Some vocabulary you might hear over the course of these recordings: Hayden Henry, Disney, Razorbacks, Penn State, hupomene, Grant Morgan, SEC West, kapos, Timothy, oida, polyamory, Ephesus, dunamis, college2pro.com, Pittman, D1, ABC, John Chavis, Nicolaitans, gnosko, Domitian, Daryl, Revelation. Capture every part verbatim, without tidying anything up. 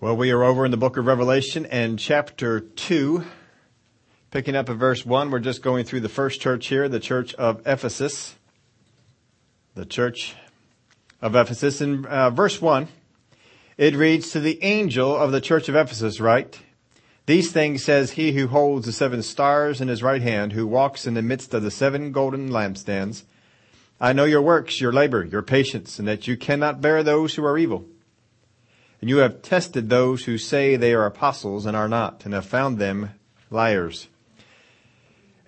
Well, we are over in the book of Revelation and chapter two, picking up at verse one. We're just going through the first church here, the church of Ephesus, the church of Ephesus. In uh, verse one, it reads, "To the angel of the church of Ephesus write, these things says he who holds the seven stars in his right hand, who walks in the midst of the seven golden lampstands. I know your works, your labor, your patience, and that you cannot bear those who are evil. And you have tested those who say they are apostles and are not, and have found them liars.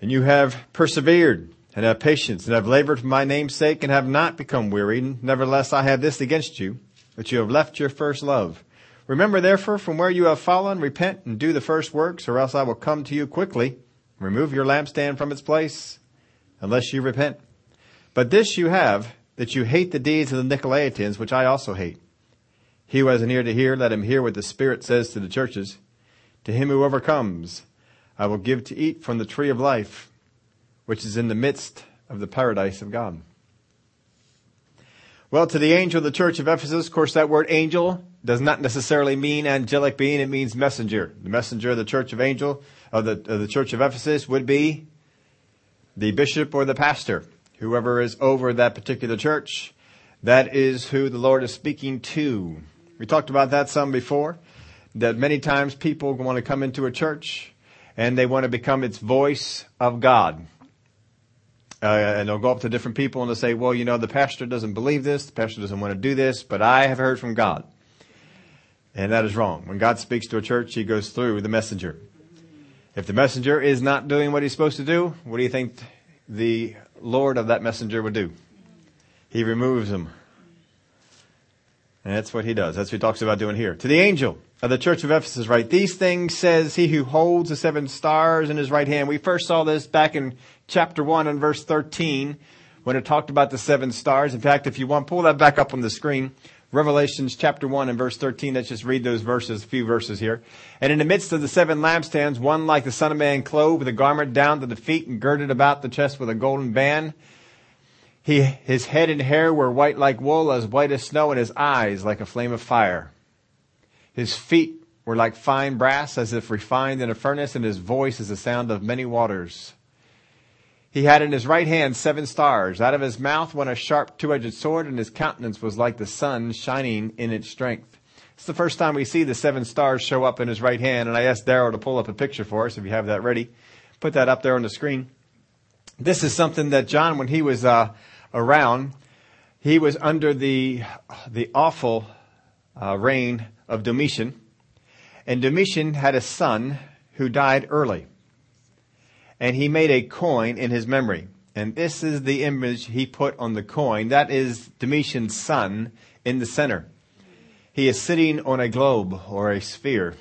And you have persevered, and have patience, and have labored for my name's sake, and have not become weary. Nevertheless, I have this against you, that you have left your first love. Remember, therefore, from where you have fallen, repent and do the first works, or else I will come to you quickly, remove your lampstand from its place, unless you repent. But this you have, that you hate the deeds of the Nicolaitans, which I also hate. He who has an ear to hear, let him hear what the Spirit says to the churches. To him who overcomes, I will give to eat from the tree of life, which is in the midst of the paradise of God." Well, to the angel of the church of Ephesus, of course, that word angel does not necessarily mean angelic being. It means messenger. The messenger of the church of angel of the, of the church of Ephesus would be the bishop or the pastor, whoever is over that particular church. That is who the Lord is speaking to. We talked about that some before, that many times people want to come into a church and they want to become its voice of God. Uh, and they'll go up to different people and they'll say, well, you know, the pastor doesn't believe this, the pastor doesn't want to do this, but I have heard from God. And that is wrong. When God speaks to a church, he goes through the messenger. If the messenger is not doing what he's supposed to do, what do you think the Lord of that messenger would do? He removes him. And that's what he does. That's what he talks about doing here. To the angel of the church of Ephesus write, these things says he who holds the seven stars in his right hand. We first saw this back in chapter one and verse thirteen when it talked about the seven stars. In fact, if you want, pull that back up on the screen. Revelation chapter one and verse thirteen. Let's just read those verses, a few verses here. "And in the midst of the seven lampstands, one like the Son of Man, clothed with a garment down to the feet and girded about the chest with a golden band. He, his head and hair were white like wool, as white as snow, and his eyes like a flame of fire. His feet were like fine brass, as if refined in a furnace, and his voice is the sound of many waters. He had in his right hand seven stars. Out of his mouth went a sharp two-edged sword, and his countenance was like the sun shining in its strength." It's the first time we see the seven stars show up in his right hand, and I asked Daryl to pull up a picture for us, if you have that ready. Put that up there on the screen. This is something that John, when he was uh, around, he was under the the awful uh, reign of Domitian. And Domitian had a son who died early. And he made a coin in his memory. And this is the image he put on the coin. That is Domitian's son in the center. He is sitting on a globe or a sphere.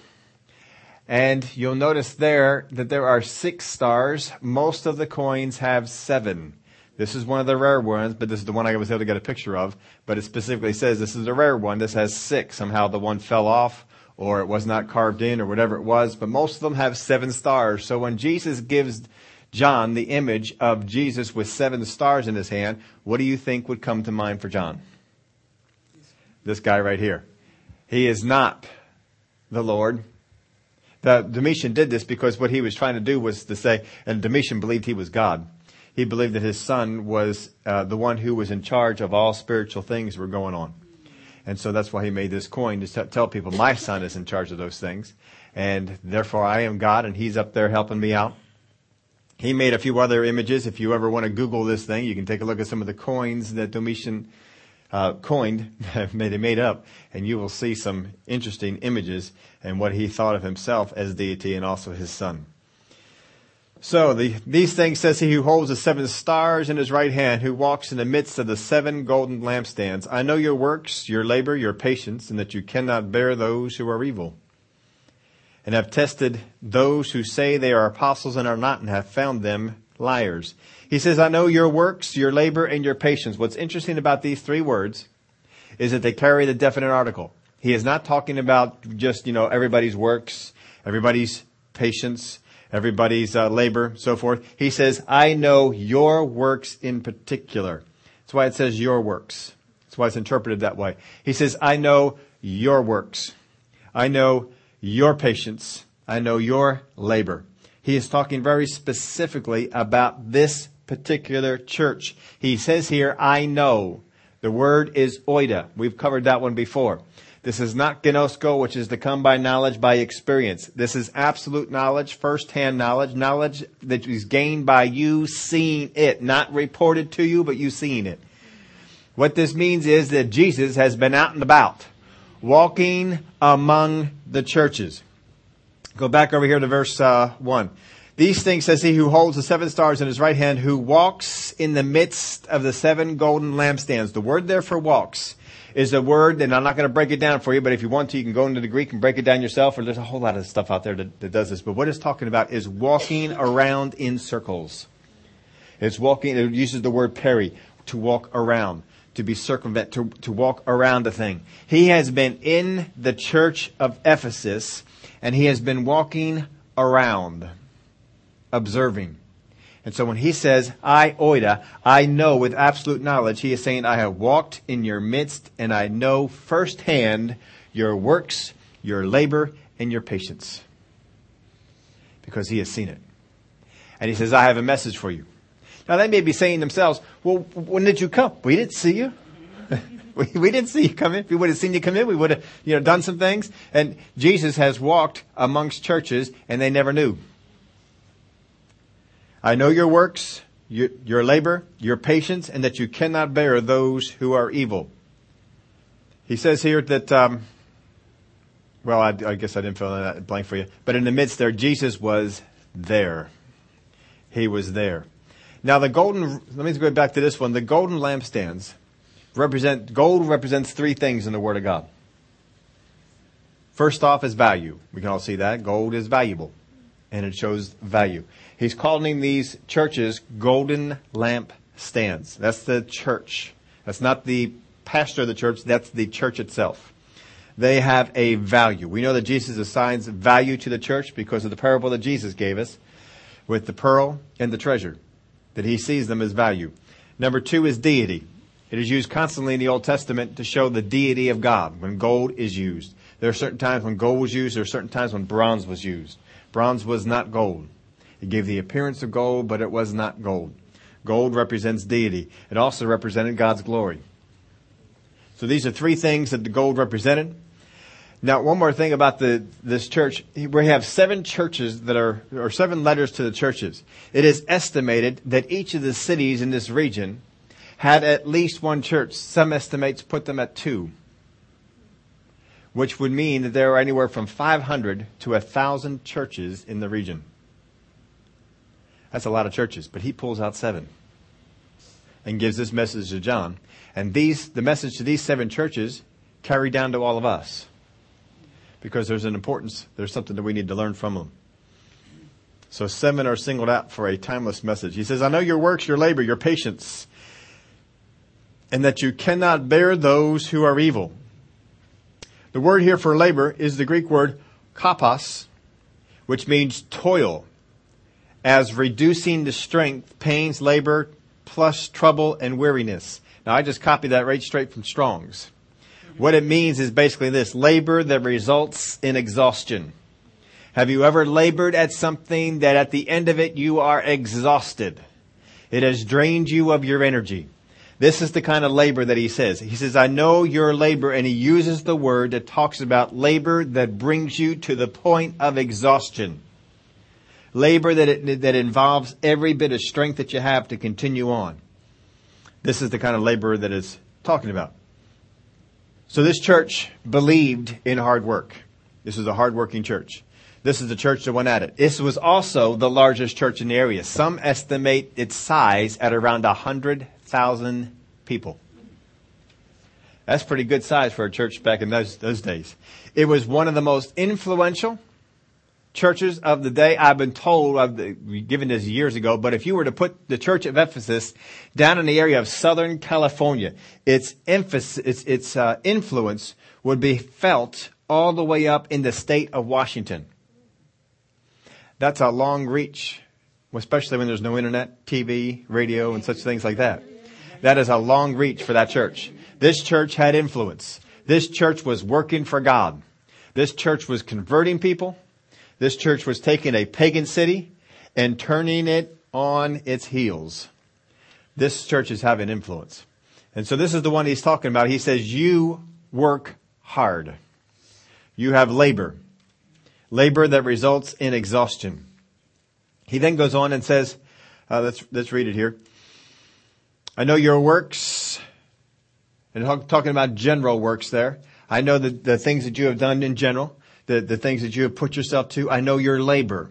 And you'll notice there that there are six stars. Most of the coins have seven. This is one of the rare ones, but this is the one I was able to get a picture of. But it specifically says this is the rare one. This has six. Somehow the one fell off, or it was not carved in, or whatever it was. But most of them have seven stars. So when Jesus gives John the image of Jesus with seven stars in his hand, what do you think would come to mind for John? This guy right here. He is not the Lord. The Domitian did this because what he was trying to do was to say, and Domitian believed he was God. He believed that his son was uh, the one who was in charge of all spiritual things that were going on. And so that's why he made this coin, to tell people, my son is in charge of those things. And therefore I am God, and he's up there helping me out. He made a few other images. If you ever want to Google this thing, you can take a look at some of the coins that Domitian Uh, coined, they made up, and you will see some interesting images and what he thought of himself as deity and also his son. So the, these things says he who holds the seven stars in his right hand, who walks in the midst of the seven golden lampstands. I know your works, your labor, your patience, and that you cannot bear those who are evil, and have tested those who say they are apostles and are not, and have found them liars. He says, I know your works, your labor, and your patience. What's interesting about these three words is that they carry the definite article. He is not talking about just, you know, everybody's works, everybody's patience, everybody's uh, labor, so forth. He says, I know your works in particular. That's why it says your works. That's why it's interpreted that way. He says, I know your works. I know your patience. I know your labor. He is talking very specifically about this particular church. He says here, I know. The word is oida. We've covered that one before. This is not gnosko, which is to come by knowledge, by experience. This is absolute knowledge, first-hand knowledge, knowledge that is gained by you seeing it, not reported to you, but you seeing it. What this means is that Jesus has been out and about, walking among the churches. Go back over here to verse uh, one. These things says he who holds the seven stars in his right hand, who walks in the midst of the seven golden lampstands. The word there for walks is a word, and I'm not going to break it down for you, but if you want to, you can go into the Greek and break it down yourself, or there's a whole lot of stuff out there that, that does this. But what it's talking about is walking around in circles. It's walking, it uses the word peri, to walk around, to be circumvent, to, to walk around the thing. He has been in the church of Ephesus, and he has been walking around, observing. And so when he says, I, oida, I know with absolute knowledge, he is saying, I have walked in your midst, and I know firsthand your works, your labor, and your patience. Because he has seen it. And he says, I have a message for you. Now, they may be saying themselves, well, when did you come? We didn't see you. we, we didn't see you come in. If we would have seen you come in, we would have, you know, done some things. And Jesus has walked amongst churches, and they never knew. I know your works, your, your labor, your patience, and that you cannot bear those who are evil. He says here that, um, well, I, I guess I didn't fill in that blank for you. But in the midst there, Jesus was there. He was there. Now the golden, let me go back to this one. The golden lampstands represent, gold represents three things in the Word of God. First off is value. We can all see that. Gold is valuable. And it shows value. He's calling these churches golden lampstands. That's the church. That's not the pastor of the church. That's the church itself. They have a value. We know that Jesus assigns value to the church because of the parable that Jesus gave us with the pearl and the treasure, that he sees them as value. Number two is deity. It is used constantly in the Old Testament to show the deity of God when gold is used. There are certain times when gold was used. There are certain times when bronze was used. Bronze was not gold. It gave the appearance of gold, but it was not gold. Gold represents deity. It also represented God's glory. So these are three things that the gold represented. Now, one more thing about the this church. We have seven churches that are, or seven letters to the churches. It is estimated that each of the cities in this region had at least one church. Some estimates put them at two, which would mean that there are anywhere from five hundred to one thousand churches in the region. That's a lot of churches, but he pulls out seven and gives this message to John. And these, the message to these seven churches carry down to all of us because there's an importance, there's something that we need to learn from them. So seven are singled out for a timeless message. He says, I know your works, your labor, your patience, and that you cannot bear those who are evil. The word here for labor is the Greek word kapos, which means toil, as reducing the strength, pains, labor, plus trouble and weariness. Now, I just copied that right straight from Strong's. What it means is basically this, labor that results in exhaustion. Have you ever labored at something that at the end of it you are exhausted? It has drained you of your energy. This is the kind of labor that he says. He says, I know your labor, and he uses the word that talks about labor that brings you to the point of exhaustion. Labor that it, that involves every bit of strength that you have to continue on. This is the kind of labor that it's talking about. So this church believed in hard work. This is a hard-working church. This is the church that went at it. This was also the largest church in the area. Some estimate its size at around one hundred thousand people. That's pretty good size for a church back in those, those days. It was one of the most influential churches of the day. I've been told, I've been given this years ago, but if you were to put the church of Ephesus down in the area of Southern California, its emphasis, its, its uh, influence would be felt all the way up in the state of Washington. That's a long reach, especially when there's no internet, T V, radio, and such things like that. That is a long reach for that church. This church had influence. This church was working for God. This church was converting people. This church was taking a pagan city and turning it on its heels. This church is having influence. And so this is the one he's talking about. He says, you work hard. You have labor. Labor that results in exhaustion. He then goes on and says, uh, let's, let's read it here. I know your works, and talking about general works there. I know the, the things that you have done in general, the, the things that you have put yourself to. I know your labor.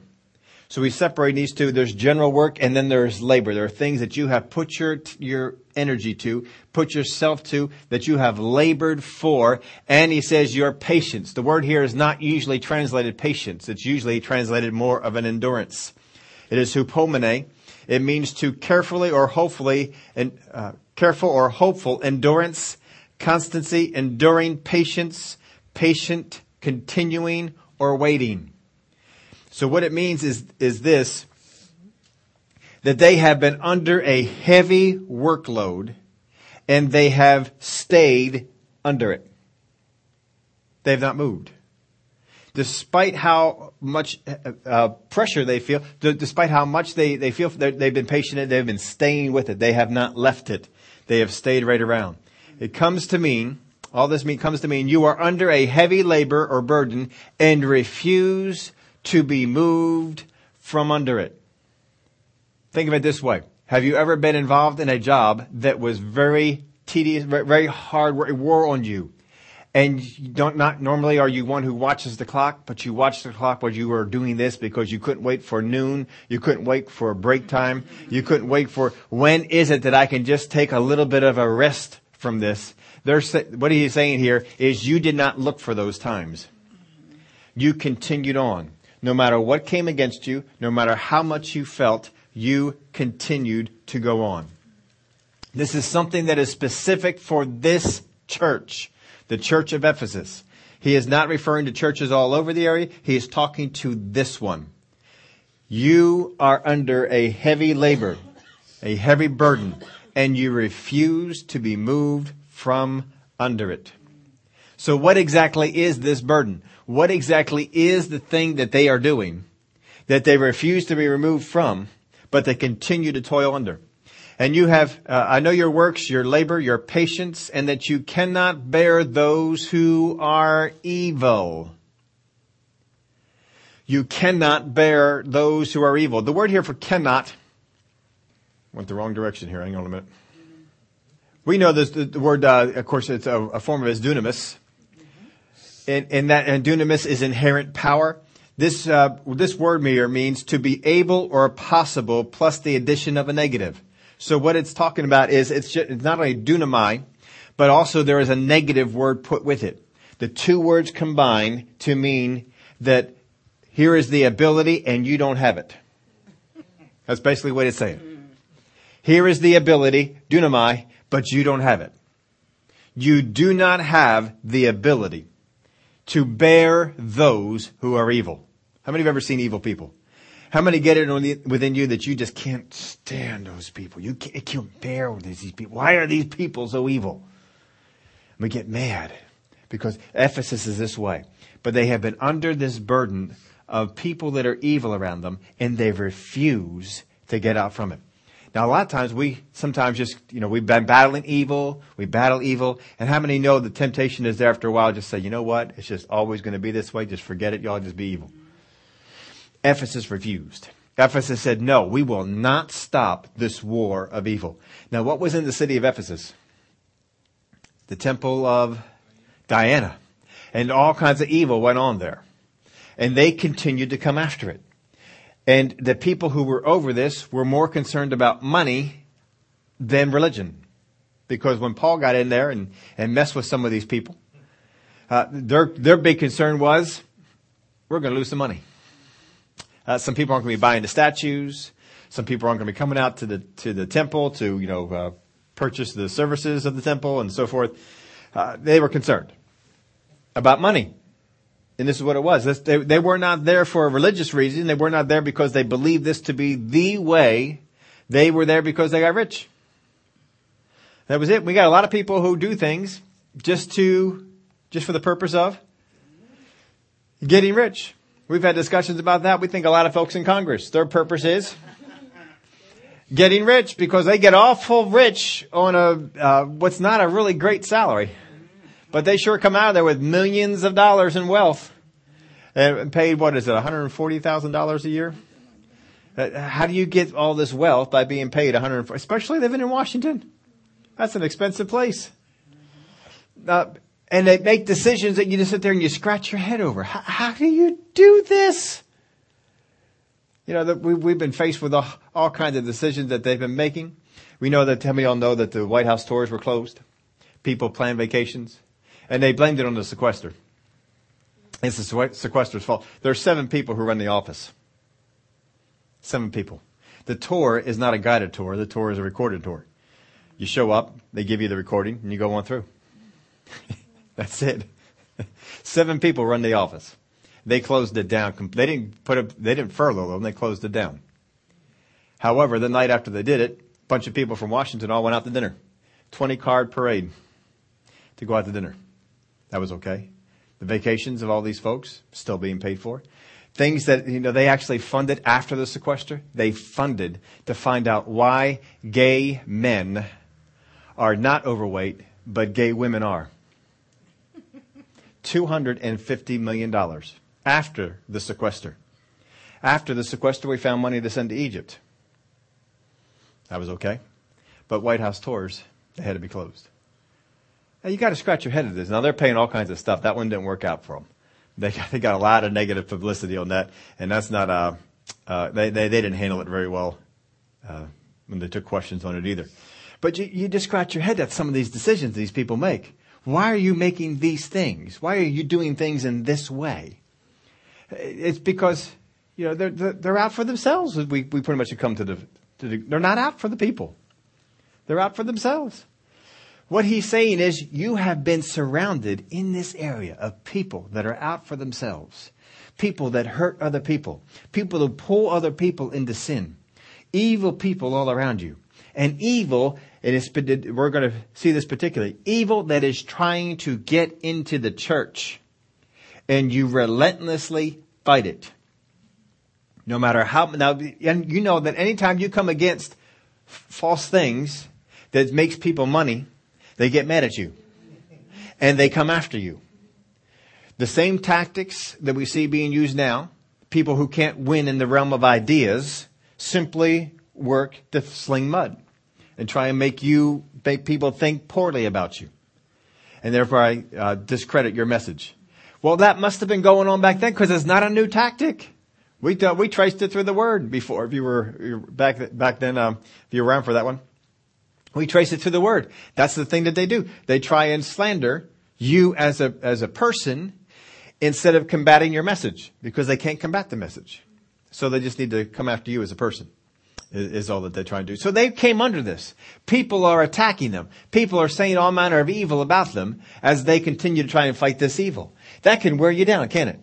So we separate these two. There's general work and then there's labor. There are things that you have put your your energy to, put yourself to, that you have labored for. And he says your patience. The word here is not usually translated patience. It's usually translated more of an endurance. It is hupomene. It means to carefully or hopefully, and uh, careful or hopeful endurance, constancy, enduring patience, patient, continuing, or waiting. So what it means is, is this, that they have been under a heavy workload and they have stayed under it. They've not moved. Despite how much uh, pressure they feel, d- despite how much they, they feel, they've been patient and they've been staying with it. They have not left it. They have stayed right around. It comes to mean, all this mean comes to mean you are under a heavy labor or burden and refuse to be moved from under it. Think of it this way. Have you ever been involved in a job that was very tedious, very hard, it wore on you? And you don't not normally are you one who watches the clock, but you watched the clock while you were doing this because you couldn't wait for noon. You couldn't wait for break time. You couldn't wait for when is it that I can just take a little bit of a rest from this. There's, what he's saying here is you did not look for those times. You continued on. No matter what came against you, no matter how much you felt, you continued to go on. This is something that is specific for this church, the church of Ephesus. He is not referring to churches all over the area. He is talking to this one. You are under a heavy labor, a heavy burden, and you refuse to be moved from under it. So what exactly is this burden? What exactly is the thing that they are doing that they refuse to be removed from, but they continue to toil under? And you have, uh, I know your works, your labor, your patience, and that you cannot bear those who are evil. You cannot bear those who are evil. The word here for cannot, went the wrong direction here. Hang on a minute. We know this, the word, uh, of course, it's a, a form of is dunamis. And, and that and dunamis is inherent power. This uh, this word here means to be able or possible plus the addition of a negative. So what it's talking about is it's, just, it's not only dunamai, but also there is a negative word put with it. The two words combine to mean that here is the ability and you don't have it. That's basically what it's saying. Here is the ability, dunamai, but you don't have it. You do not have the ability to bear those who are evil. How many have ever seen evil people? How many get it on the, within you that you just can't stand those people? You can't, you can't bear these people. Why are these people so evil? And we get mad because Ephesus is this way. But they have been under this burden of people that are evil around them, and they refuse to get out from it. Now, a lot of times we sometimes just, you know, we've been battling evil. We battle evil. And how many know the temptation is there after a while? Just say, you know what? It's just always going to be this way. Just forget it. Y'all just be evil. Ephesus refused. Ephesus said, no, we will not stop this war of evil. Now, what was in the city of Ephesus? The temple of Diana. And all kinds of evil went on there. And they continued to come after it. And the people who were over this were more concerned about money than religion. Because when Paul got in there and, and messed with some of these people, uh, their their big concern was, we're going to lose some money. Uh, some people aren't going to be buying the statues. Some people aren't going to be coming out to the to the temple to, you know, uh, purchase the services of the temple and so forth. Uh, they were concerned about money. And this is what it was. This, they, they were not there for a religious reason. They were not there because they believed this to be the way. They were there because they got rich. That was it. We got a lot of people who do things just to, just for the purpose of Getting rich. We've had discussions about that. We think a lot of folks in Congress, their purpose is getting rich because they get awful rich on a uh, what's not a really great salary. But they sure come out of there with millions of dollars in wealth and paid, what is it, one hundred forty thousand dollars a year? How do you get all this wealth by being paid one hundred forty thousand dollars, especially living in Washington? That's an expensive place. Uh, and they make decisions that you just sit there and you scratch your head over. How, how do you do this? You know, that we, we've been faced with all, all kinds of decisions that they've been making. We know that, how many of y'all know that the White House tours were closed? People planned vacations. And they blamed it on the sequester. It's the sequester's fault. There are seven people who run the office. Seven people. The tour is not a guided tour. The tour is a recorded tour. You show up, they give you the recording, and you go on through. That's it. Seven people run the office. They closed it down. They didn't put up, they didn't furlough them. They closed it down. However, the night after they did it, a bunch of people from Washington all went out to dinner. twenty-card parade to go out to dinner. That was okay. The vacations of all these folks still being paid for. Things that, you know, they actually funded after the sequester. They funded to find out why gay men are not overweight, but gay women are. two hundred fifty million dollars after the sequester. After the sequester, we found money to send to Egypt. That was okay. But White House tours, they had to be closed. Now, you got to scratch your head at this. Now, they're paying all kinds of stuff. That one didn't work out for them. They got, they got a lot of negative publicity on that, and that's not uh, uh, they, they they didn't handle it very well uh, when they took questions on it either. But you, you just scratch your head at some of these decisions these people make. Why are you making these things? Why are you doing things in this way? It's because, you know, they're they're, they're out for themselves. We we pretty much have come to the, to the they're not out for the people. They're out for themselves. What he's saying is you have been surrounded in this area of people that are out for themselves, people that hurt other people, people who pull other people into sin, evil people all around you. And evil, and it's, we're going to see this particularly, evil that is trying to get into the church, and you relentlessly fight it. No matter how, now, and you know that anytime you come against false things that makes people money, they get mad at you, and they come after you. The same tactics that we see being used now, people who can't win in the realm of ideas, simply work to sling mud and try and make you, make people think poorly about you, and therefore uh, discredit your message. Well, that must have been going on back then because it's not a new tactic. We th- we traced it through the Word before. If you were back back then, um, if you were around for that one. We trace it through the Word. That's the thing that they do. They try and slander you as a as a person instead of combating your message because they can't combat the message. So they just need to come after you as a person is, is all that they try and do. So they came under this. People are attacking them. People are saying all manner of evil about them as they continue to try and fight this evil. That can wear you down, can't it?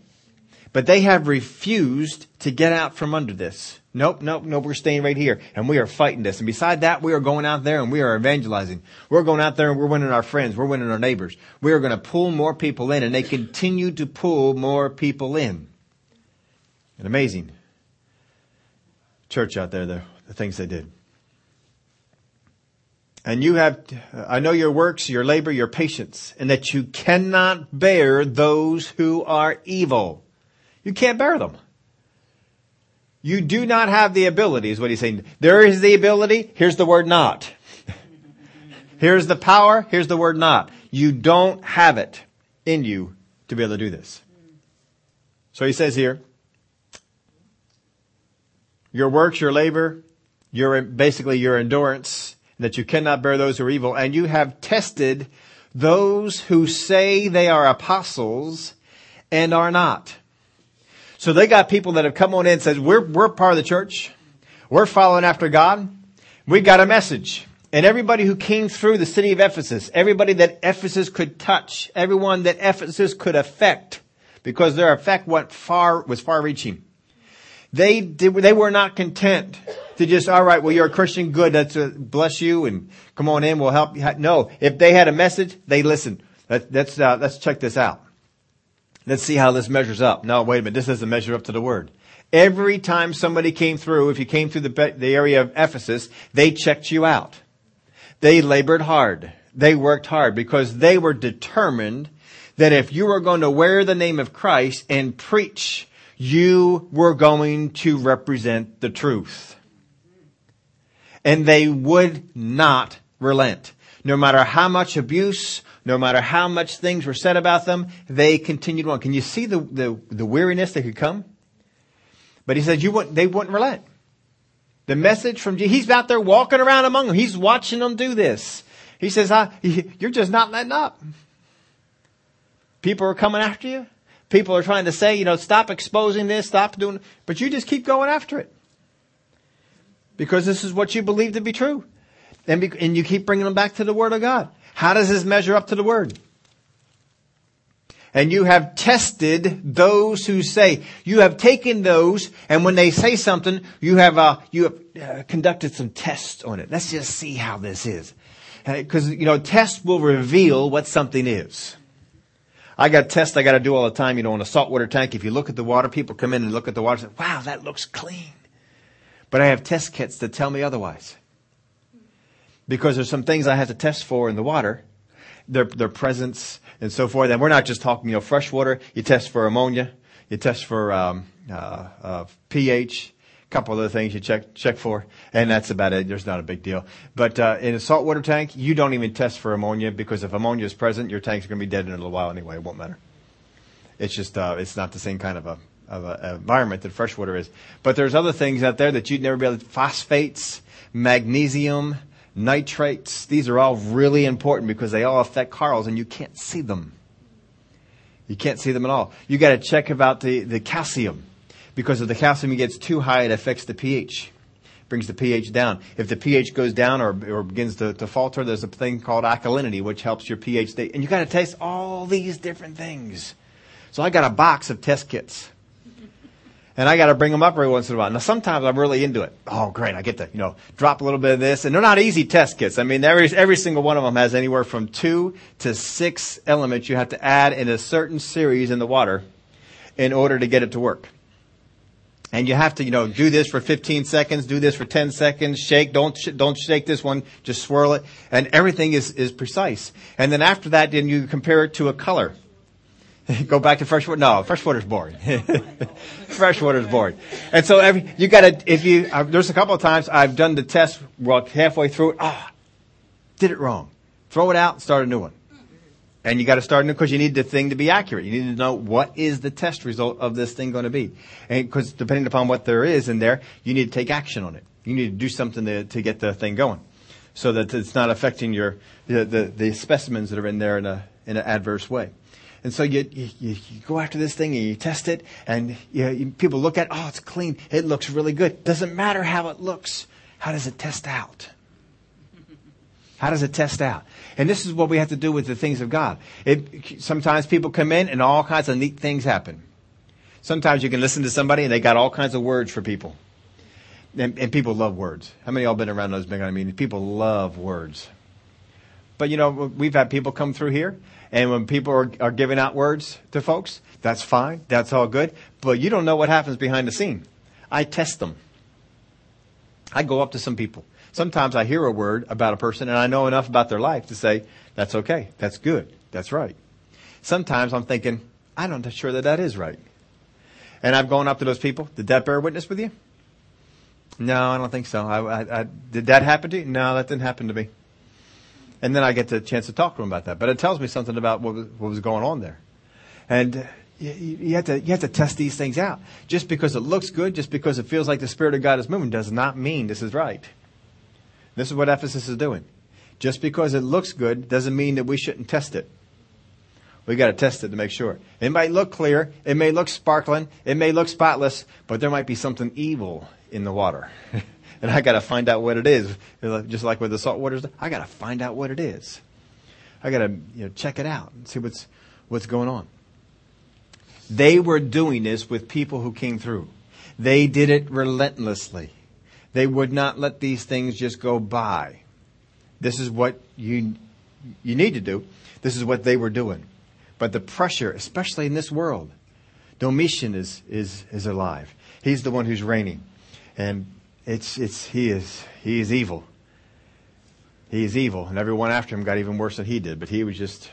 But they have refused to get out from under this. Nope, nope, nope, we're staying right here. And we are fighting this. And beside that, we are going out there and we are evangelizing. We're going out there and we're winning our friends. We're winning our neighbors. We are going to pull more people in. And they continue to pull more people in. An amazing church out there, the, the things they did. And you have, I know your works, your labor, your patience, and that you cannot bear those who are evil. You can't bear them. You do not have the ability, is what he's saying. There is the ability. Here's the word not. Here's the power. Here's the word not. You don't have it in you to be able to do this. So he says here, your works, your labor, your basically your endurance, that you cannot bear those who are evil. And you have tested those who say they are apostles and are not. So they got people that have come on in and said, we're, we're part of the church. We're following after God. We got a message. And everybody who came through the city of Ephesus, everybody that Ephesus could touch, everyone that Ephesus could affect, because their effect went far, was far reaching. They did, they were not content to just, all right, well, you're a Christian. Good. That's a, bless you. And come on in. We'll help you. No, if they had a message, they listened. That, that's, uh, let's check this out. Let's see how this measures up. No, wait a minute. This doesn't measure up to the word. Every time somebody came through, if you came through the, the area of Ephesus, they checked you out. They labored hard. They worked hard because they were determined that if you were going to wear the name of Christ and preach, you were going to represent the truth. And they would not relent. No matter how much abuse, no matter how much things were said about them, they continued on. Can you see the, the, the weariness that could come? But he said, you wouldn't, they wouldn't relent. The message from Jesus, he's out there walking around among them. He's watching them do this. He says, I, you're just not letting up. People are coming after you. People are trying to say, you know, stop exposing this, stop doing, but you just keep going after it. Because this is what you believe to be true. And, be, and you keep bringing them back to the Word of God. How does this measure up to the Word? And you have tested those who say. You have taken those, and when they say something, you have uh, you have uh, conducted some tests on it. Let's just see how this is, because uh, you know tests will reveal what something is. I got tests I got to do all the time. You know, in a saltwater tank, if you look at the water, people come in and look at the water and say, "Wow, that looks clean," but I have test kits that tell me otherwise, because there's some things I have to test for in the water, their their presence. And so forth. And we're not just talking, you know, fresh water. You test for ammonia. You test for um, uh, uh, pH. A couple other things you check check for. And that's about it. There's not a big deal. But uh, in a saltwater tank, you don't even test for ammonia, because if ammonia is present, your tank's going to be dead in a little while anyway. It won't matter. It's just uh, it's not the same kind of a of a environment that fresh water is. But there's other things out there that you'd never be able to. Phosphates, magnesium. Nitrates, these are all really important because they all affect corals and you can't see them. You can't see them at all. You got to check about the, the calcium, because if the calcium gets too high, it affects the pH, brings the pH down. If the pH goes down or, or begins to, to falter, there's a thing called alkalinity, which helps your pH. State. And you got to taste all these different things. So I got a box of test kits. And I got to bring them up every once in a while. Now, sometimes I'm really into it. Oh, great. I get to, you know, drop a little bit of this. And they're not easy test kits. I mean, every, every single one of them has anywhere from two to six elements you have to add in a certain series in the water in order to get it to work. And you have to, you know, do this for fifteen seconds, do this for ten seconds, shake. Don't, sh- don't shake this one. Just swirl it. And everything is, is precise. And then after that, then you compare it to a color. Go back to fresh water. No, fresh water's boring. Fresh water's boring. And so every, you got to, if you, uh, there's a couple of times I've done the test, walked halfway through it. Ah, did it wrong. Throw it out and start a new one. And you got to start a new, because you need the thing to be accurate. You need to know what is the test result of this thing going to be. And because depending upon what there is in there, you need to take action on it. You need to do something to, to get the thing going so that it's not affecting your, the, the, the specimens that are in there in a, in an adverse way. And so you, you you go after this thing and you test it, and you, you, people look at, oh, it's clean. It looks really good. Doesn't matter how it looks. How does it test out? How does it test out? And this is what we have to do with the things of God. It, sometimes people come in and all kinds of neat things happen. Sometimes you can listen to somebody and they got all kinds of words for people. And, and people love words. How many of y'all been around those big, I mean, people love words. But, you know, we've had people come through here, and when people are, are giving out words to folks, that's fine. That's all good. But you don't know what happens behind the scene. I test them. I go up to some people. Sometimes I hear a word about a person, and I know enough about their life to say, that's okay. That's good. That's right. Sometimes I'm thinking, I'm not sure that that is right. And I've gone up to those people. Did that bear witness with you? No, I don't think so. I, I, I, did that happen to you? No, that didn't happen to me. And then I get the chance to talk to him about that. But it tells me something about what was, what was going on there. And you, you, have to, you have to test these things out. Just because it looks good, just because it feels like the Spirit of God is moving, does not mean this is right. This is what Ephesus is doing. Just because it looks good doesn't mean that we shouldn't test it. We've got to test it to make sure. It might look clear. It may look sparkling. It may look spotless. But there might be something evil in the water. And I got to find out what it is, just like with the salt water. I got to find out what it is. I got to you know, check it out and see what's what's going on. They were doing this with people who came through. They did it relentlessly. They would not let these things just go by. This is what you you need to do. This is what they were doing. But the pressure, especially in this world, Domitian is is is alive. He's the one who's reigning, and it's it's he is he is evil. He is evil, and everyone after him got even worse than he did. But he was just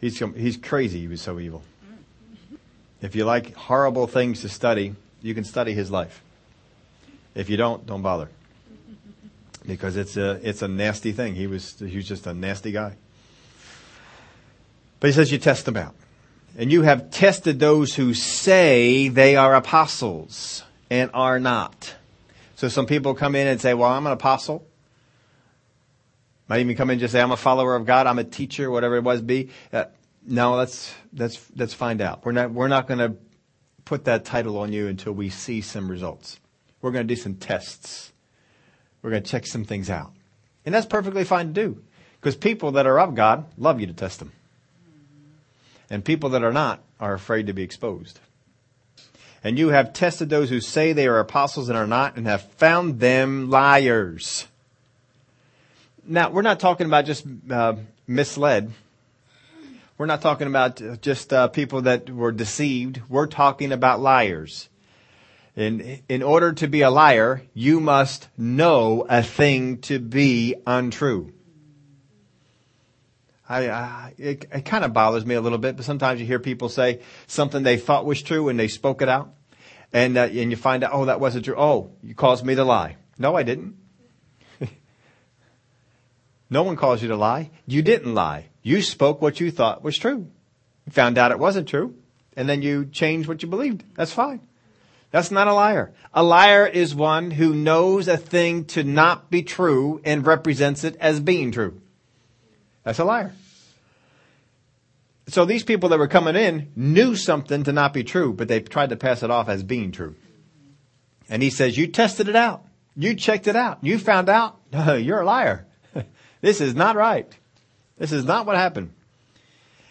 he's he's crazy. He was so evil. If you like horrible things to study, you can study his life. If you don't, don't bother, because it's a it's a nasty thing. He was he was just a nasty guy. But he says you test them out. And you have tested those who say they are apostles and are not. So some people come in and say, well, I'm an apostle. Might even come in and just say, I'm a follower of God. I'm a teacher, whatever it was be. Uh, no, let's, let's, let's find out. We're not, we're not going to put that title on you until we see some results. We're going to do some tests. We're going to check some things out. And that's perfectly fine to do, because people that are of God love you to test them. And people that are not are afraid to be exposed. And you have tested those who say they are apostles and are not, and have found them liars. Now, we're not talking about just uh, misled. We're not talking about just uh, people that were deceived. We're talking about liars. In, in order to be a liar, you must know a thing to be untrue. I, I, it, it kind of bothers me a little bit, but sometimes you hear people say something they thought was true and they spoke it out, and uh, and you find out, oh, that wasn't true. Oh, you caused me to lie. No, I didn't. No one calls you to lie. You didn't lie. You spoke what you thought was true. You found out it wasn't true, and then you changed what you believed. That's fine. That's not a liar. A liar is one who knows a thing to not be true and represents it as being true. That's a liar. So these people that were coming in knew something to not be true, but they tried to pass it off as being true. And he says, you tested it out. You checked it out. You found out, no, you're a liar. This is not right. This is not what happened.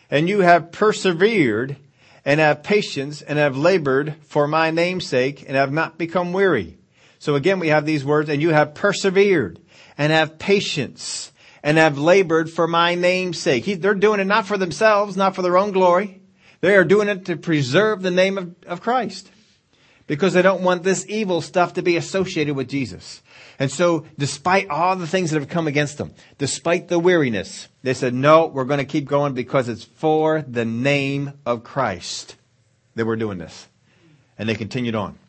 And you have persevered and have patience and have labored for my name's sake and have not become weary. So again, we have these words, and you have persevered and have patience and have labored for my name's sake. He, they're doing it not for themselves, not for their own glory. They are doing it to preserve the name of, of Christ, because they don't want this evil stuff to be associated with Jesus. And so despite all the things that have come against them, despite the weariness, they said, no, we're going to keep going, because it's for the name of Christ that we're doing this. And they continued on.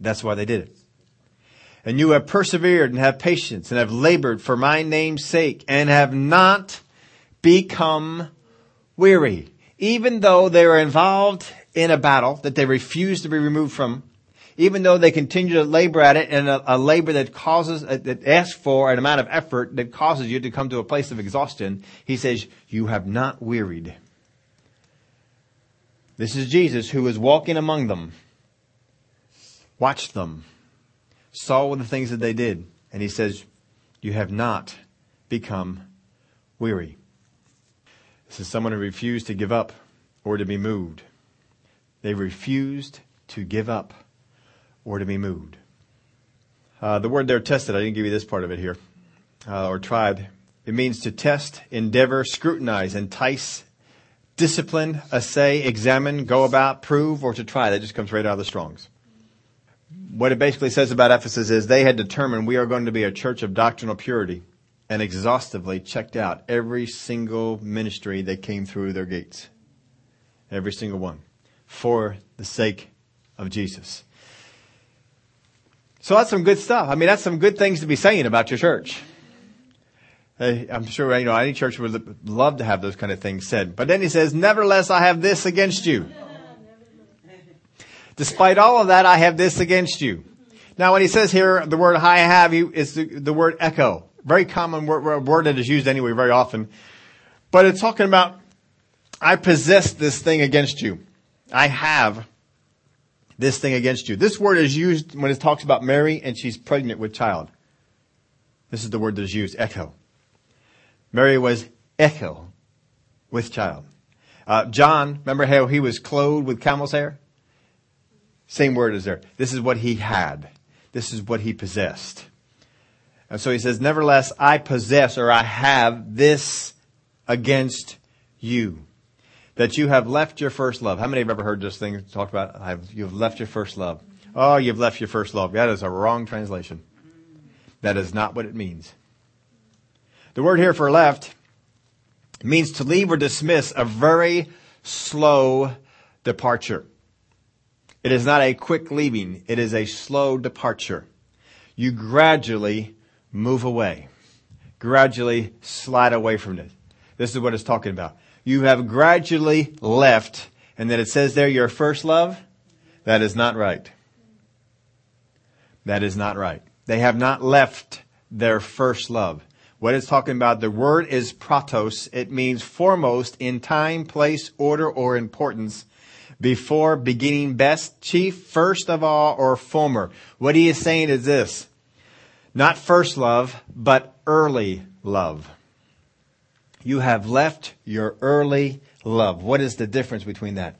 That's why they did it. And you have persevered and have patience and have labored for my name's sake and have not become weary. Even though they were involved in a battle that they refused to be removed from, even though they continue to labor at it, and a, a labor that causes, a, that asks for an amount of effort that causes you to come to a place of exhaustion, he says, you have not wearied. This is Jesus who was walking among them, watched them, saw all the things that they did. And he says, you have not become weary. This is someone who refused to give up or to be moved. They refused to give up or to be moved. Uh, the word there, tested, I didn't give you this part of it here, uh, or tried. It means to test, endeavor, scrutinize, entice, discipline, assay, examine, go about, prove, or to try. That just comes right out of the Strong's. What it basically says about Ephesus is they had determined we are going to be a church of doctrinal purity, and exhaustively checked out every single ministry that came through their gates. Every single one. For the sake of Jesus. So that's some good stuff. I mean, that's some good things to be saying about your church. I'm sure, you know, any church would love to have those kind of things said. But then he says, nevertheless, I have this against you. Despite all of that, I have this against you. Now, when he says here, the word I have is the, the word echo. Very common word, word that is used anyway very often. But it's talking about, I possess this thing against you. I have this thing against you. This word is used when it talks about Mary and she's pregnant with child. This is the word that is used, echo. Mary was echo with child. Uh, John, remember how he was clothed with camel's hair? Same word is there. This is what he had. This is what he possessed. And so he says, nevertheless, I possess, or I have this against you. that you have left your first love. How many have ever heard this thing talked about? I've, you've left your first love. Oh, you've left your first love. That is a wrong translation. That is not what it means. The word here for left means to leave or dismiss a very slow departure. It is not a quick leaving. It is a slow departure. You gradually move away, gradually slide away from it. This is what it's talking about. You have gradually left, and then it says there, your first love. That is not right. That is not right. They have not left their first love. What it's talking about, the word is protos. It means foremost in time, place, order, or importance. Before, beginning, best, chief, first of all, or former. What he is saying is this. Not first love, but early love. You have left your early love. What is the difference between that?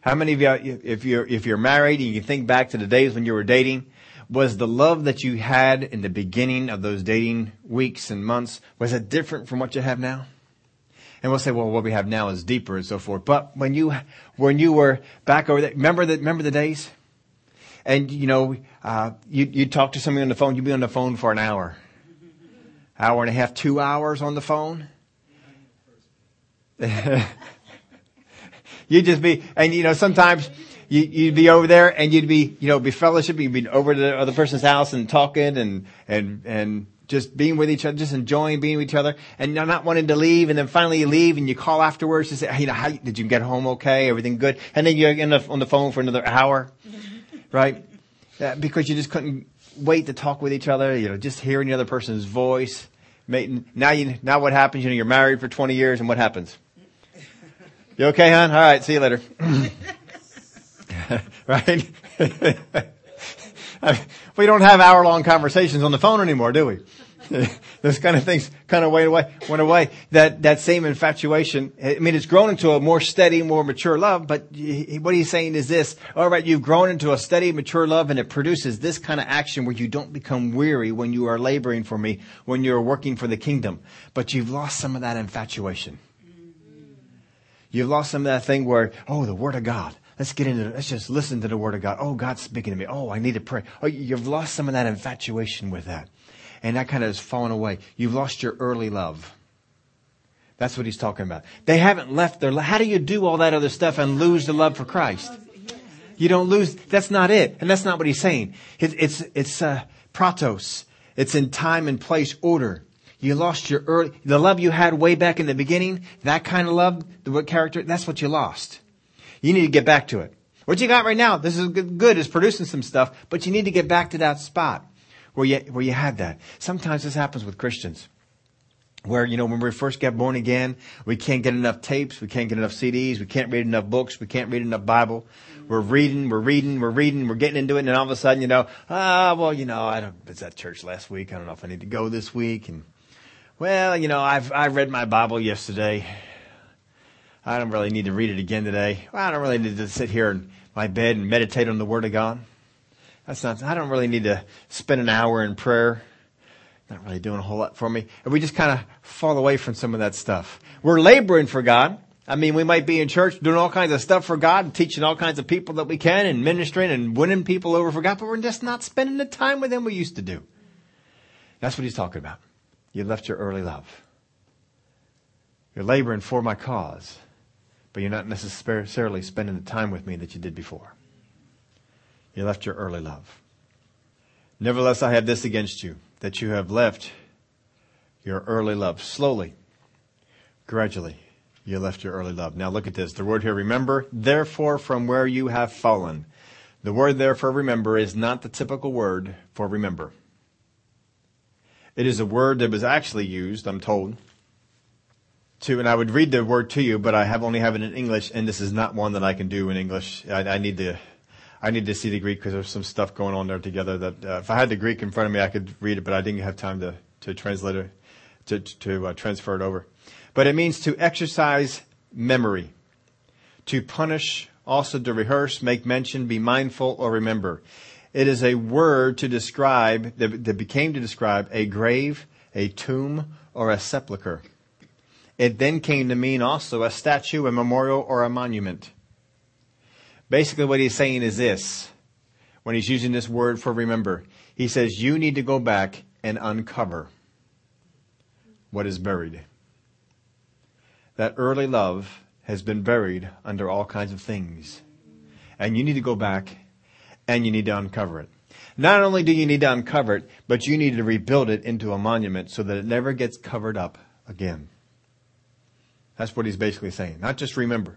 How many of you, if you're, if you're married and you think back to the days when you were dating, was the love that you had in the beginning of those dating weeks and months, was it different from what you have now? And we'll say, well, what we have now is deeper and so forth. But when you, when you were back over there, remember the, remember the days? And, you know, uh, you, you'd talk to somebody on the phone. You'd be on the phone for an hour, hour and a half, two hours on the phone. You'd just be, and you know, sometimes you, you'd be over there and you'd be, you know, be fellowship. You'd be over to the other person's house and talking and, and, and just being with each other, just enjoying being with each other and not wanting to leave. And then finally you leave and you call afterwards to say, hey, you know, how did you get home? Okay. Everything good. And then you're the, on the phone for another hour, right? Uh, because you just couldn't wait to talk with each other, you know, just hearing the other person's voice. Now you, now what happens? You know, you're married for twenty years and what happens? You okay, hon? All right. See you later. Right? I mean, we don't have hour-long conversations on the phone anymore, do we? Those kind of things kind of went away, went away. That, that same infatuation, I mean, it's grown into a more steady, more mature love, but he, what he's saying is this. All right, you've grown into a steady, mature love, and it produces this kind of action where you don't become weary when you are laboring for me, when you're working for the kingdom. But you've lost some of that infatuation. You've lost some of that thing where, oh, the Word of God. Let's get into it. Let's just listen to the Word of God. Oh, God's speaking to me. Oh, I need to pray. Oh, you've lost some of that infatuation with that. And that kind of has fallen away. You've lost your early love. That's what he's talking about. They haven't left their love. How do you do all that other stuff and lose the love for Christ? You don't lose. That's not it. And that's not what he's saying. It, it's it's uh, protos. It's in time and place order. You lost your early, the love you had way back in the beginning, that kind of love, the what character, that's what you lost. You need to get back to it. What you got right now, this is good, is producing some stuff, but you need to get back to that spot where you, where you had that. Sometimes this happens with Christians where, you know, when we first get born again, we can't get enough tapes. We can't get enough C Ds. We can't read enough books. We can't read enough Bible. We're reading, we're reading, we're reading, we're getting into it. And then all of a sudden, you know, ah, well, you know, I don't, it's at church last week. I don't know if I need to go this week. And well, you know, I've, I read my Bible yesterday. I don't really need to read it again today. I don't really need to sit here in my bed and meditate on the Word of God. That's not, I don't really need to spend an hour in prayer. Not really doing a whole lot for me. And we just kind of fall away from some of that stuff. We're laboring for God. I mean, we might be in church doing all kinds of stuff for God and teaching all kinds of people that we can and ministering and winning people over for God, but we're just not spending the time with them we used to do. That's what he's talking about. You left your early love. You're laboring for my cause. But you're not necessarily spending the time with me that you did before. You left your early love. Nevertheless, I have this against you, that you have left your early love. Slowly, gradually, you left your early love. Now look at this. The word here, remember, therefore, from where you have fallen. The word therefore, remember, is not the typical word for remember. It is a word that was actually used, I'm told, to, and I would read the word to you, but I have only have it in English, and this is not one that I can do in English. I, I need to, I need to see the Greek because there's some stuff going on there together. That uh, if I had the Greek in front of me, I could read it, but I didn't have time to to translate it, to to uh, transfer it over. But it means to exercise memory, to punish, also to rehearse, make mention, be mindful, or remember. It is a word to describe that, that became to describe a grave, a tomb, or a sepulcher. It then came to mean also a statue, a memorial, or a monument. Basically what he's saying is this, when he's using this word for remember. He says, you need to go back and uncover what is buried. That early love has been buried under all kinds of things. And you need to go back and you need to uncover it. Not only do you need to uncover it, but you need to rebuild it into a monument so that it never gets covered up again. That's what he's basically saying. Not just remember.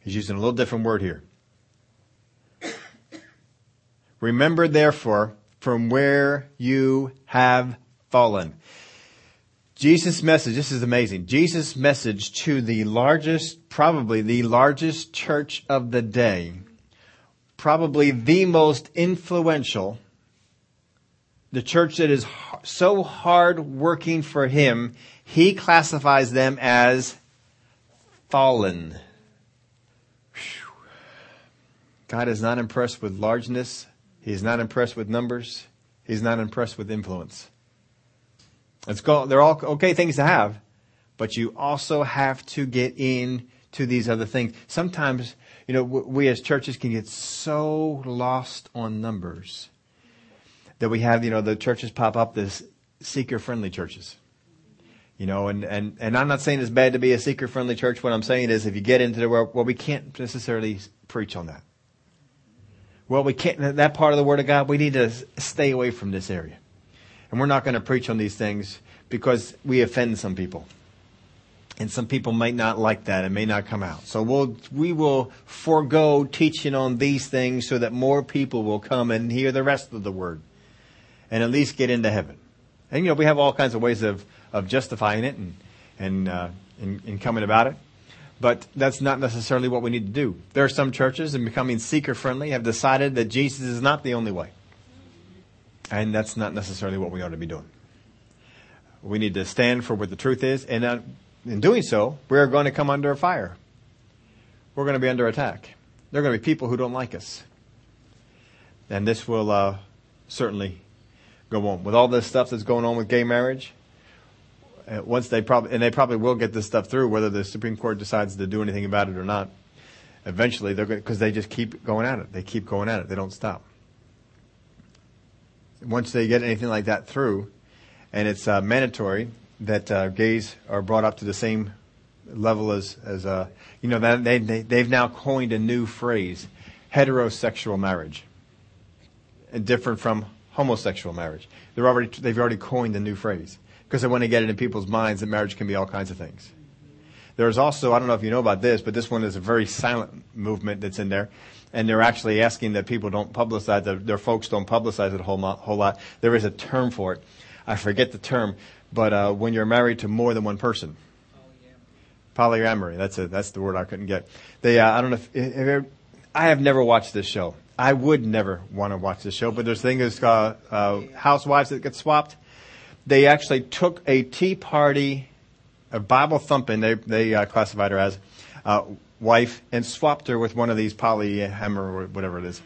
He's using a little different word here. Remember, therefore, from where you have fallen. Jesus' message, this is amazing. Jesus' message to the largest, probably the largest church of the day, probably the most influential, the church that is so hard working for him, he classifies them as fallen. Whew. God is not impressed with largeness. He's not impressed with numbers. He's not impressed with influence. It's called, they're all okay things to have, but you also have to get in to these other things. Sometimes, you know, we as churches can get so lost on numbers that we have, you know, the churches pop up, this seeker-friendly churches. You know, and, and, and I'm not saying it's bad to be a seeker-friendly church. What I'm saying is if you get into the world, well, we can't necessarily preach on that. Well, we can't, that part of the Word of God, we need to stay away from this area. And we're not going to preach on these things because we offend some people. And some people might not like that. It may not come out. So we'll, we will forego teaching on these things so that more people will come and hear the rest of the word and at least get into heaven. And, you know, we have all kinds of ways of, of justifying it and, and, uh, and, and coming about it. But that's not necessarily what we need to do. There are some churches, in becoming seeker-friendly, have decided that Jesus is not the only way. And that's not necessarily what we ought to be doing. We need to stand for what the truth is, and uh, in doing so, we're going to come under fire. We're going to be under attack. There are going to be people who don't like us. And this will uh, certainly go on. With all this stuff that's going on with gay marriage, once they probably, and they probably will get this stuff through, whether the Supreme Court decides to do anything about it or not, eventually, they're going to, because they just keep going at it. They keep going at it. They don't stop. Once they get anything like that through, and it's uh, mandatory, that uh, gays are brought up to the same level as, as uh, you know, that they, they, they've now coined a new phrase, heterosexual marriage, and different from homosexual marriage. They're already, they've already coined a new phrase because they want to get it in people's minds that marriage can be all kinds of things. There's also, I don't know if you know about this, but this one is a very silent movement that's in there. And they're actually asking that people don't publicize, their, their folks don't publicize it a whole, whole lot. There is a term for it. I forget the term. But uh, when you're married to more than one person, polyamory, that's a, that's the word I couldn't get. They, uh, I don't know if, if ever, I have never watched this show. I would never want to watch this show, but there's a thing that's uh, uh, housewives that get swapped. They actually took a tea party, a Bible thumping, they, they uh, classified her as uh, wife, and swapped her with one of these polyamory or whatever it is.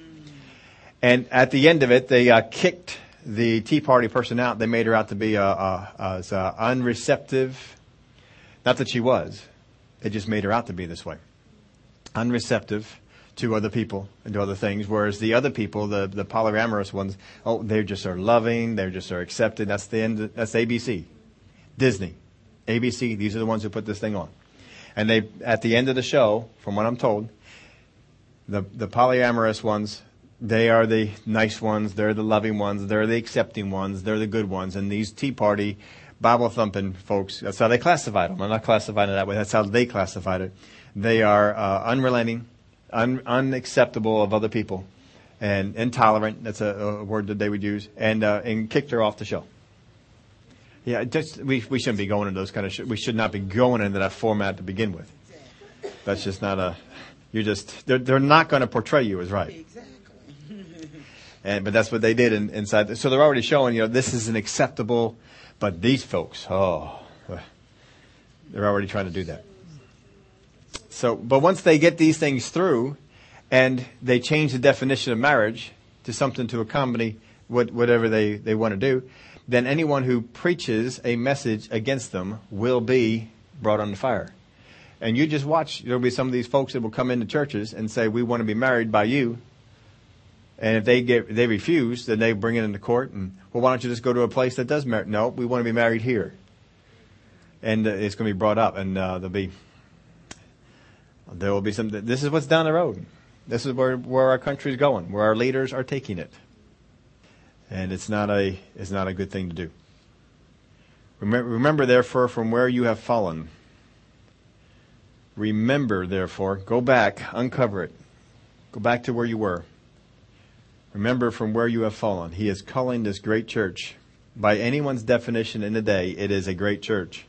And at the end of it, they uh, kicked the Tea Party person out. They made her out to be uh, uh, as, uh, unreceptive. Not that she was. They just made her out to be this way. Unreceptive to other people and to other things. Whereas the other people, the, the polyamorous ones, oh, they just are loving. They just are accepted. That's the end. That's A B C. Disney. A B C. These are the ones who put this thing on. And they, at the end of the show, from what I'm told, the, the polyamorous ones, they are the nice ones, they're the loving ones, they're the accepting ones, they're the good ones. And these Tea Party, Bible-thumping folks, that's how they classified them. I'm not classifying it that way. That's how they classified it. They are uh, unrelenting, un- unacceptable of other people, and intolerant. That's a, a word that they would use. And uh, and kicked her off the show. Yeah, just, we we shouldn't be going into those kind of sh- we should not be going into that format to begin with. Exactly. That's just not a... You're just... They're, they're not going to portray you as right. Exactly. And, but that's what they did in, inside. The, so they're already showing, you know, this is an acceptable, but these folks, oh, they're already trying to do that. So, but once they get these things through and they change the definition of marriage to something to accompany what, whatever they, they want to do, then anyone who preaches a message against them will be brought under fire. And you just watch, there'll be some of these folks that will come into churches and say, we want to be married by you. And if they get, they refuse, then they bring it into court. And, well, why don't you just go to a place that does marry? No, we want to be married here. And uh, it's going to be brought up, and uh, there'll be, there will be some, this is what's down the road. This is where, where our country is going, where our leaders are taking it. And it's not a, it's not a good thing to do. Remember, remember therefore, from where you have fallen. Remember, therefore, go back, uncover it. Go back to where you were. Remember from where you have fallen. He is calling this great church. By anyone's definition in the day, it is a great church.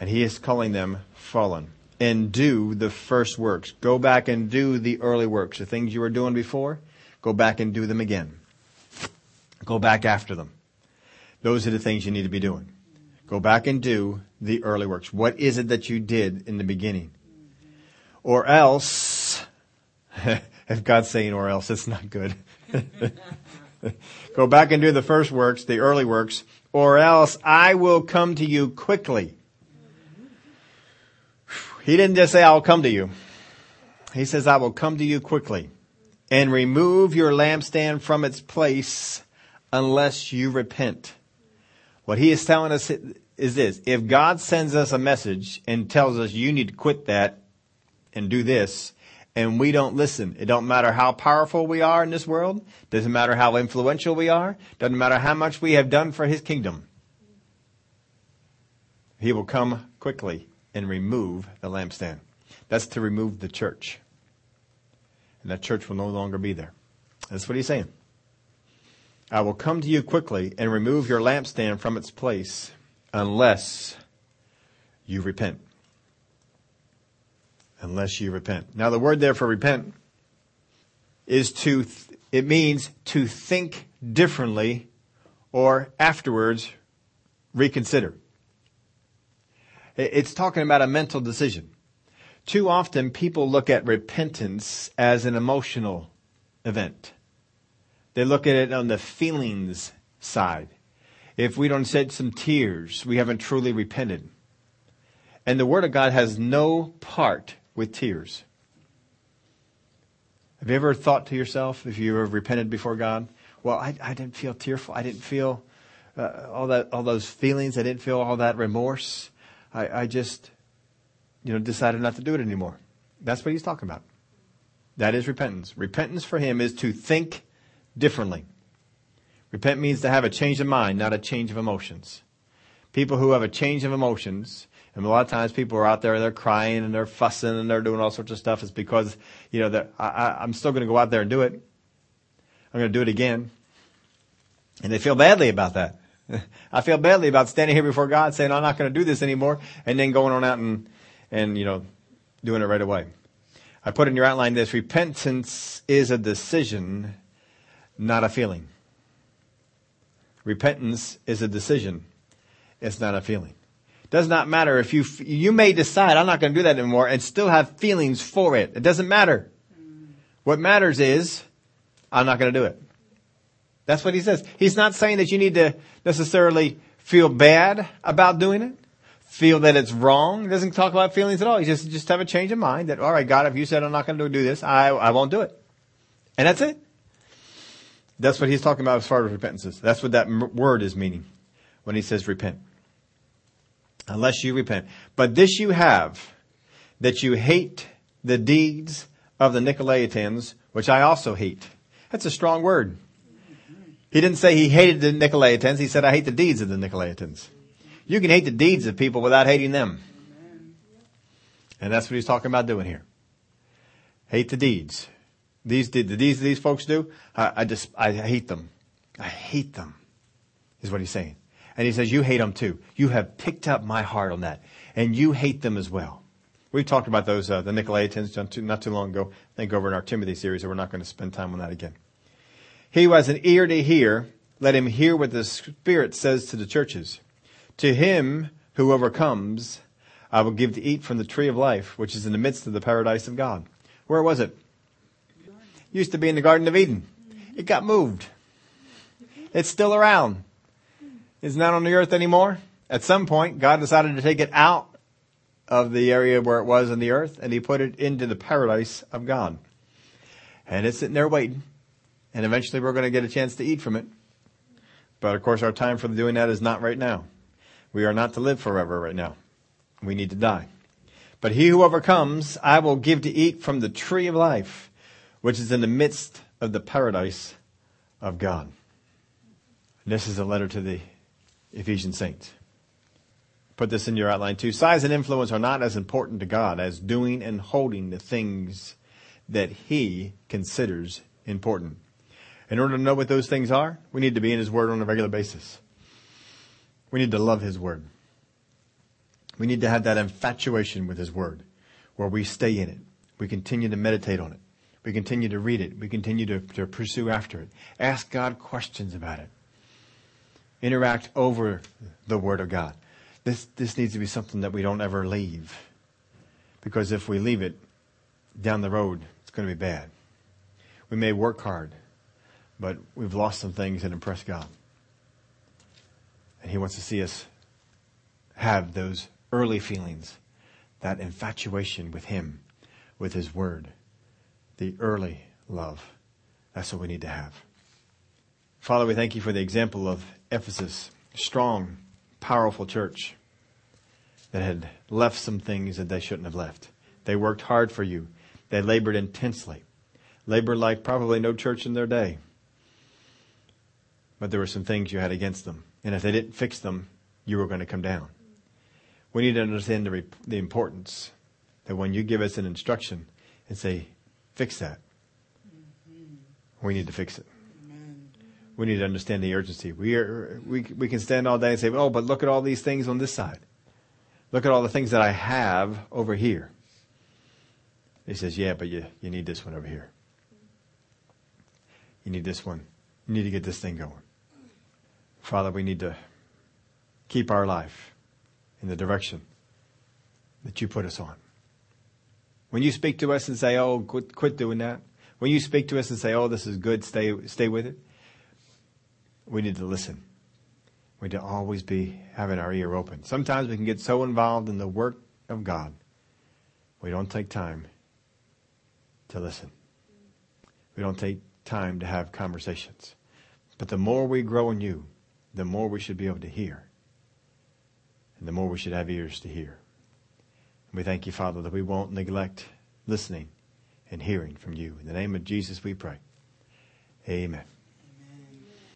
And he is calling them fallen. And do the first works. Go back and do the early works. The things you were doing before, go back and do them again. Go back after them. Those are the things you need to be doing. Go back and do the early works. What is it that you did in the beginning? Or else, if God's saying or else, it's not good. Go back and do the first works, the early works, or else I will come to you quickly. He didn't just say, I'll come to you. He says, I will come to you quickly and remove your lampstand from its place unless you repent. What he is telling us is this. If God sends us a message and tells us you need to quit that and do this, and we don't listen. It don't matter how powerful we are in this world. Doesn't matter how influential we are. Doesn't matter how much we have done for his kingdom. He will come quickly and remove the lampstand. That's to remove the church. And that church will no longer be there. That's what he's saying. I will come to you quickly and remove your lampstand from its place unless you repent. Unless you repent. Now the word there for repent is to, th- it means to think differently or afterwards reconsider. It's talking about a mental decision. Too often people look at repentance as an emotional event. They look at it on the feelings side. If we don't shed some tears, we haven't truly repented. And the Word of God has no part with tears. Have you ever thought to yourself, if you ever repented before God, well, I, I didn't feel tearful. I didn't feel uh, all that, all those feelings. I didn't feel all that remorse. I, I just, you know, decided not to do it anymore. That's what he's talking about. That is repentance. Repentance for him is to think differently. Repent means to have a change of mind, not a change of emotions. People who have a change of emotions. And a lot of times people are out there and they're crying and they're fussing and they're doing all sorts of stuff. It's because, you know, I, I, I'm still going to go out there and do it. I'm going to do it again. And they feel badly about that. I feel badly about standing here before God saying, I'm not going to do this anymore. And then going on out and, and, you know, doing it right away. I put in your outline this. Repentance is a decision, not a feeling. Repentance is a decision. It's not a feeling. Does not matter if you, you may decide, I'm not going to do that anymore and still have feelings for it. It doesn't matter. What matters is, I'm not going to do it. That's what he says. He's not saying that you need to necessarily feel bad about doing it, feel that it's wrong. He doesn't talk about feelings at all. He just, just have a change of mind that, all right, God, if you said I'm not going to do this, I, I won't do it. And that's it. That's what he's talking about as far as repentance is. That's what that word is meaning when he says repent. Unless you repent. But this you have, that you hate the deeds of the Nicolaitans, which I also hate. That's a strong word. He didn't say he hated the Nicolaitans. He said, I hate the deeds of the Nicolaitans. You can hate the deeds of people without hating them. And that's what he's talking about doing here. Hate the deeds. These did the deeds these folks do. I, I just, I hate them. I hate them is what he's saying. And he says, you hate them too. You have picked up my heart on that. And you hate them as well. We've talked about those, uh, the Nicolaitans not too, not too long ago. I think over in our Timothy series, and we're not going to spend time on that again. He who has an ear to hear, let him hear what the Spirit says to the churches. To him who overcomes, I will give to eat from the tree of life, which is in the midst of the paradise of God. Where was it? It used to be in the Garden of Eden. It got moved. It's still around. It's not on the earth anymore. At some point, God decided to take it out of the area where it was in the earth, and he put it into the paradise of God. And it's sitting there waiting. And eventually we're going to get a chance to eat from it. But of course, our time for doing that is not right now. We are not to live forever right now. We need to die. But he who overcomes, I will give to eat from the tree of life, which is in the midst of the paradise of God. This is a letter to the Ephesian saints. Put this in your outline too. Size and influence are not as important to God as doing and holding the things that he considers important. In order to know what those things are, we need to be in his word on a regular basis. We need to love his word. We need to have that infatuation with his word where we stay in it. We continue to meditate on it. We continue to read it. We continue to, to pursue after it. Ask God questions about it. Interact over the word of God. This, this needs to be something that we don't ever leave, because if we leave it down the road, it's going to be bad. We may work hard, but we've lost some things that impress God. And he wants to see us have those early feelings, that infatuation with him, with his word, the early love. That's what we need to have. Father, we thank you for the example of Ephesus, strong, powerful church that had left some things that they shouldn't have left. They worked hard for you. They labored intensely, labored like probably no church in their day. But there were some things you had against them. And if they didn't fix them, you were going to come down. We need to understand the, rep- the importance that when you give us an instruction and say, fix that, mm-hmm. we need to fix it. Amen. We need to understand the urgency. We, are, we, we can stand all day and say, oh, but look at all these things on this side. Look at all the things that I have over here. He says, yeah, but you, you need this one over here. You need this one. You need to get this thing going. Father, we need to keep our life in the direction that you put us on. When you speak to us and say, oh, quit, quit doing that. When you speak to us and say, oh, this is good, stay, stay with it. We need to listen. We need to always be having our ear open. Sometimes we can get so involved in the work of God, we don't take time to listen. We don't take time to have conversations. But the more we grow in you, the more we should be able to hear. And the more we should have ears to hear. And we thank you, Father, that we won't neglect listening and hearing from you. In the name of Jesus we pray. Amen.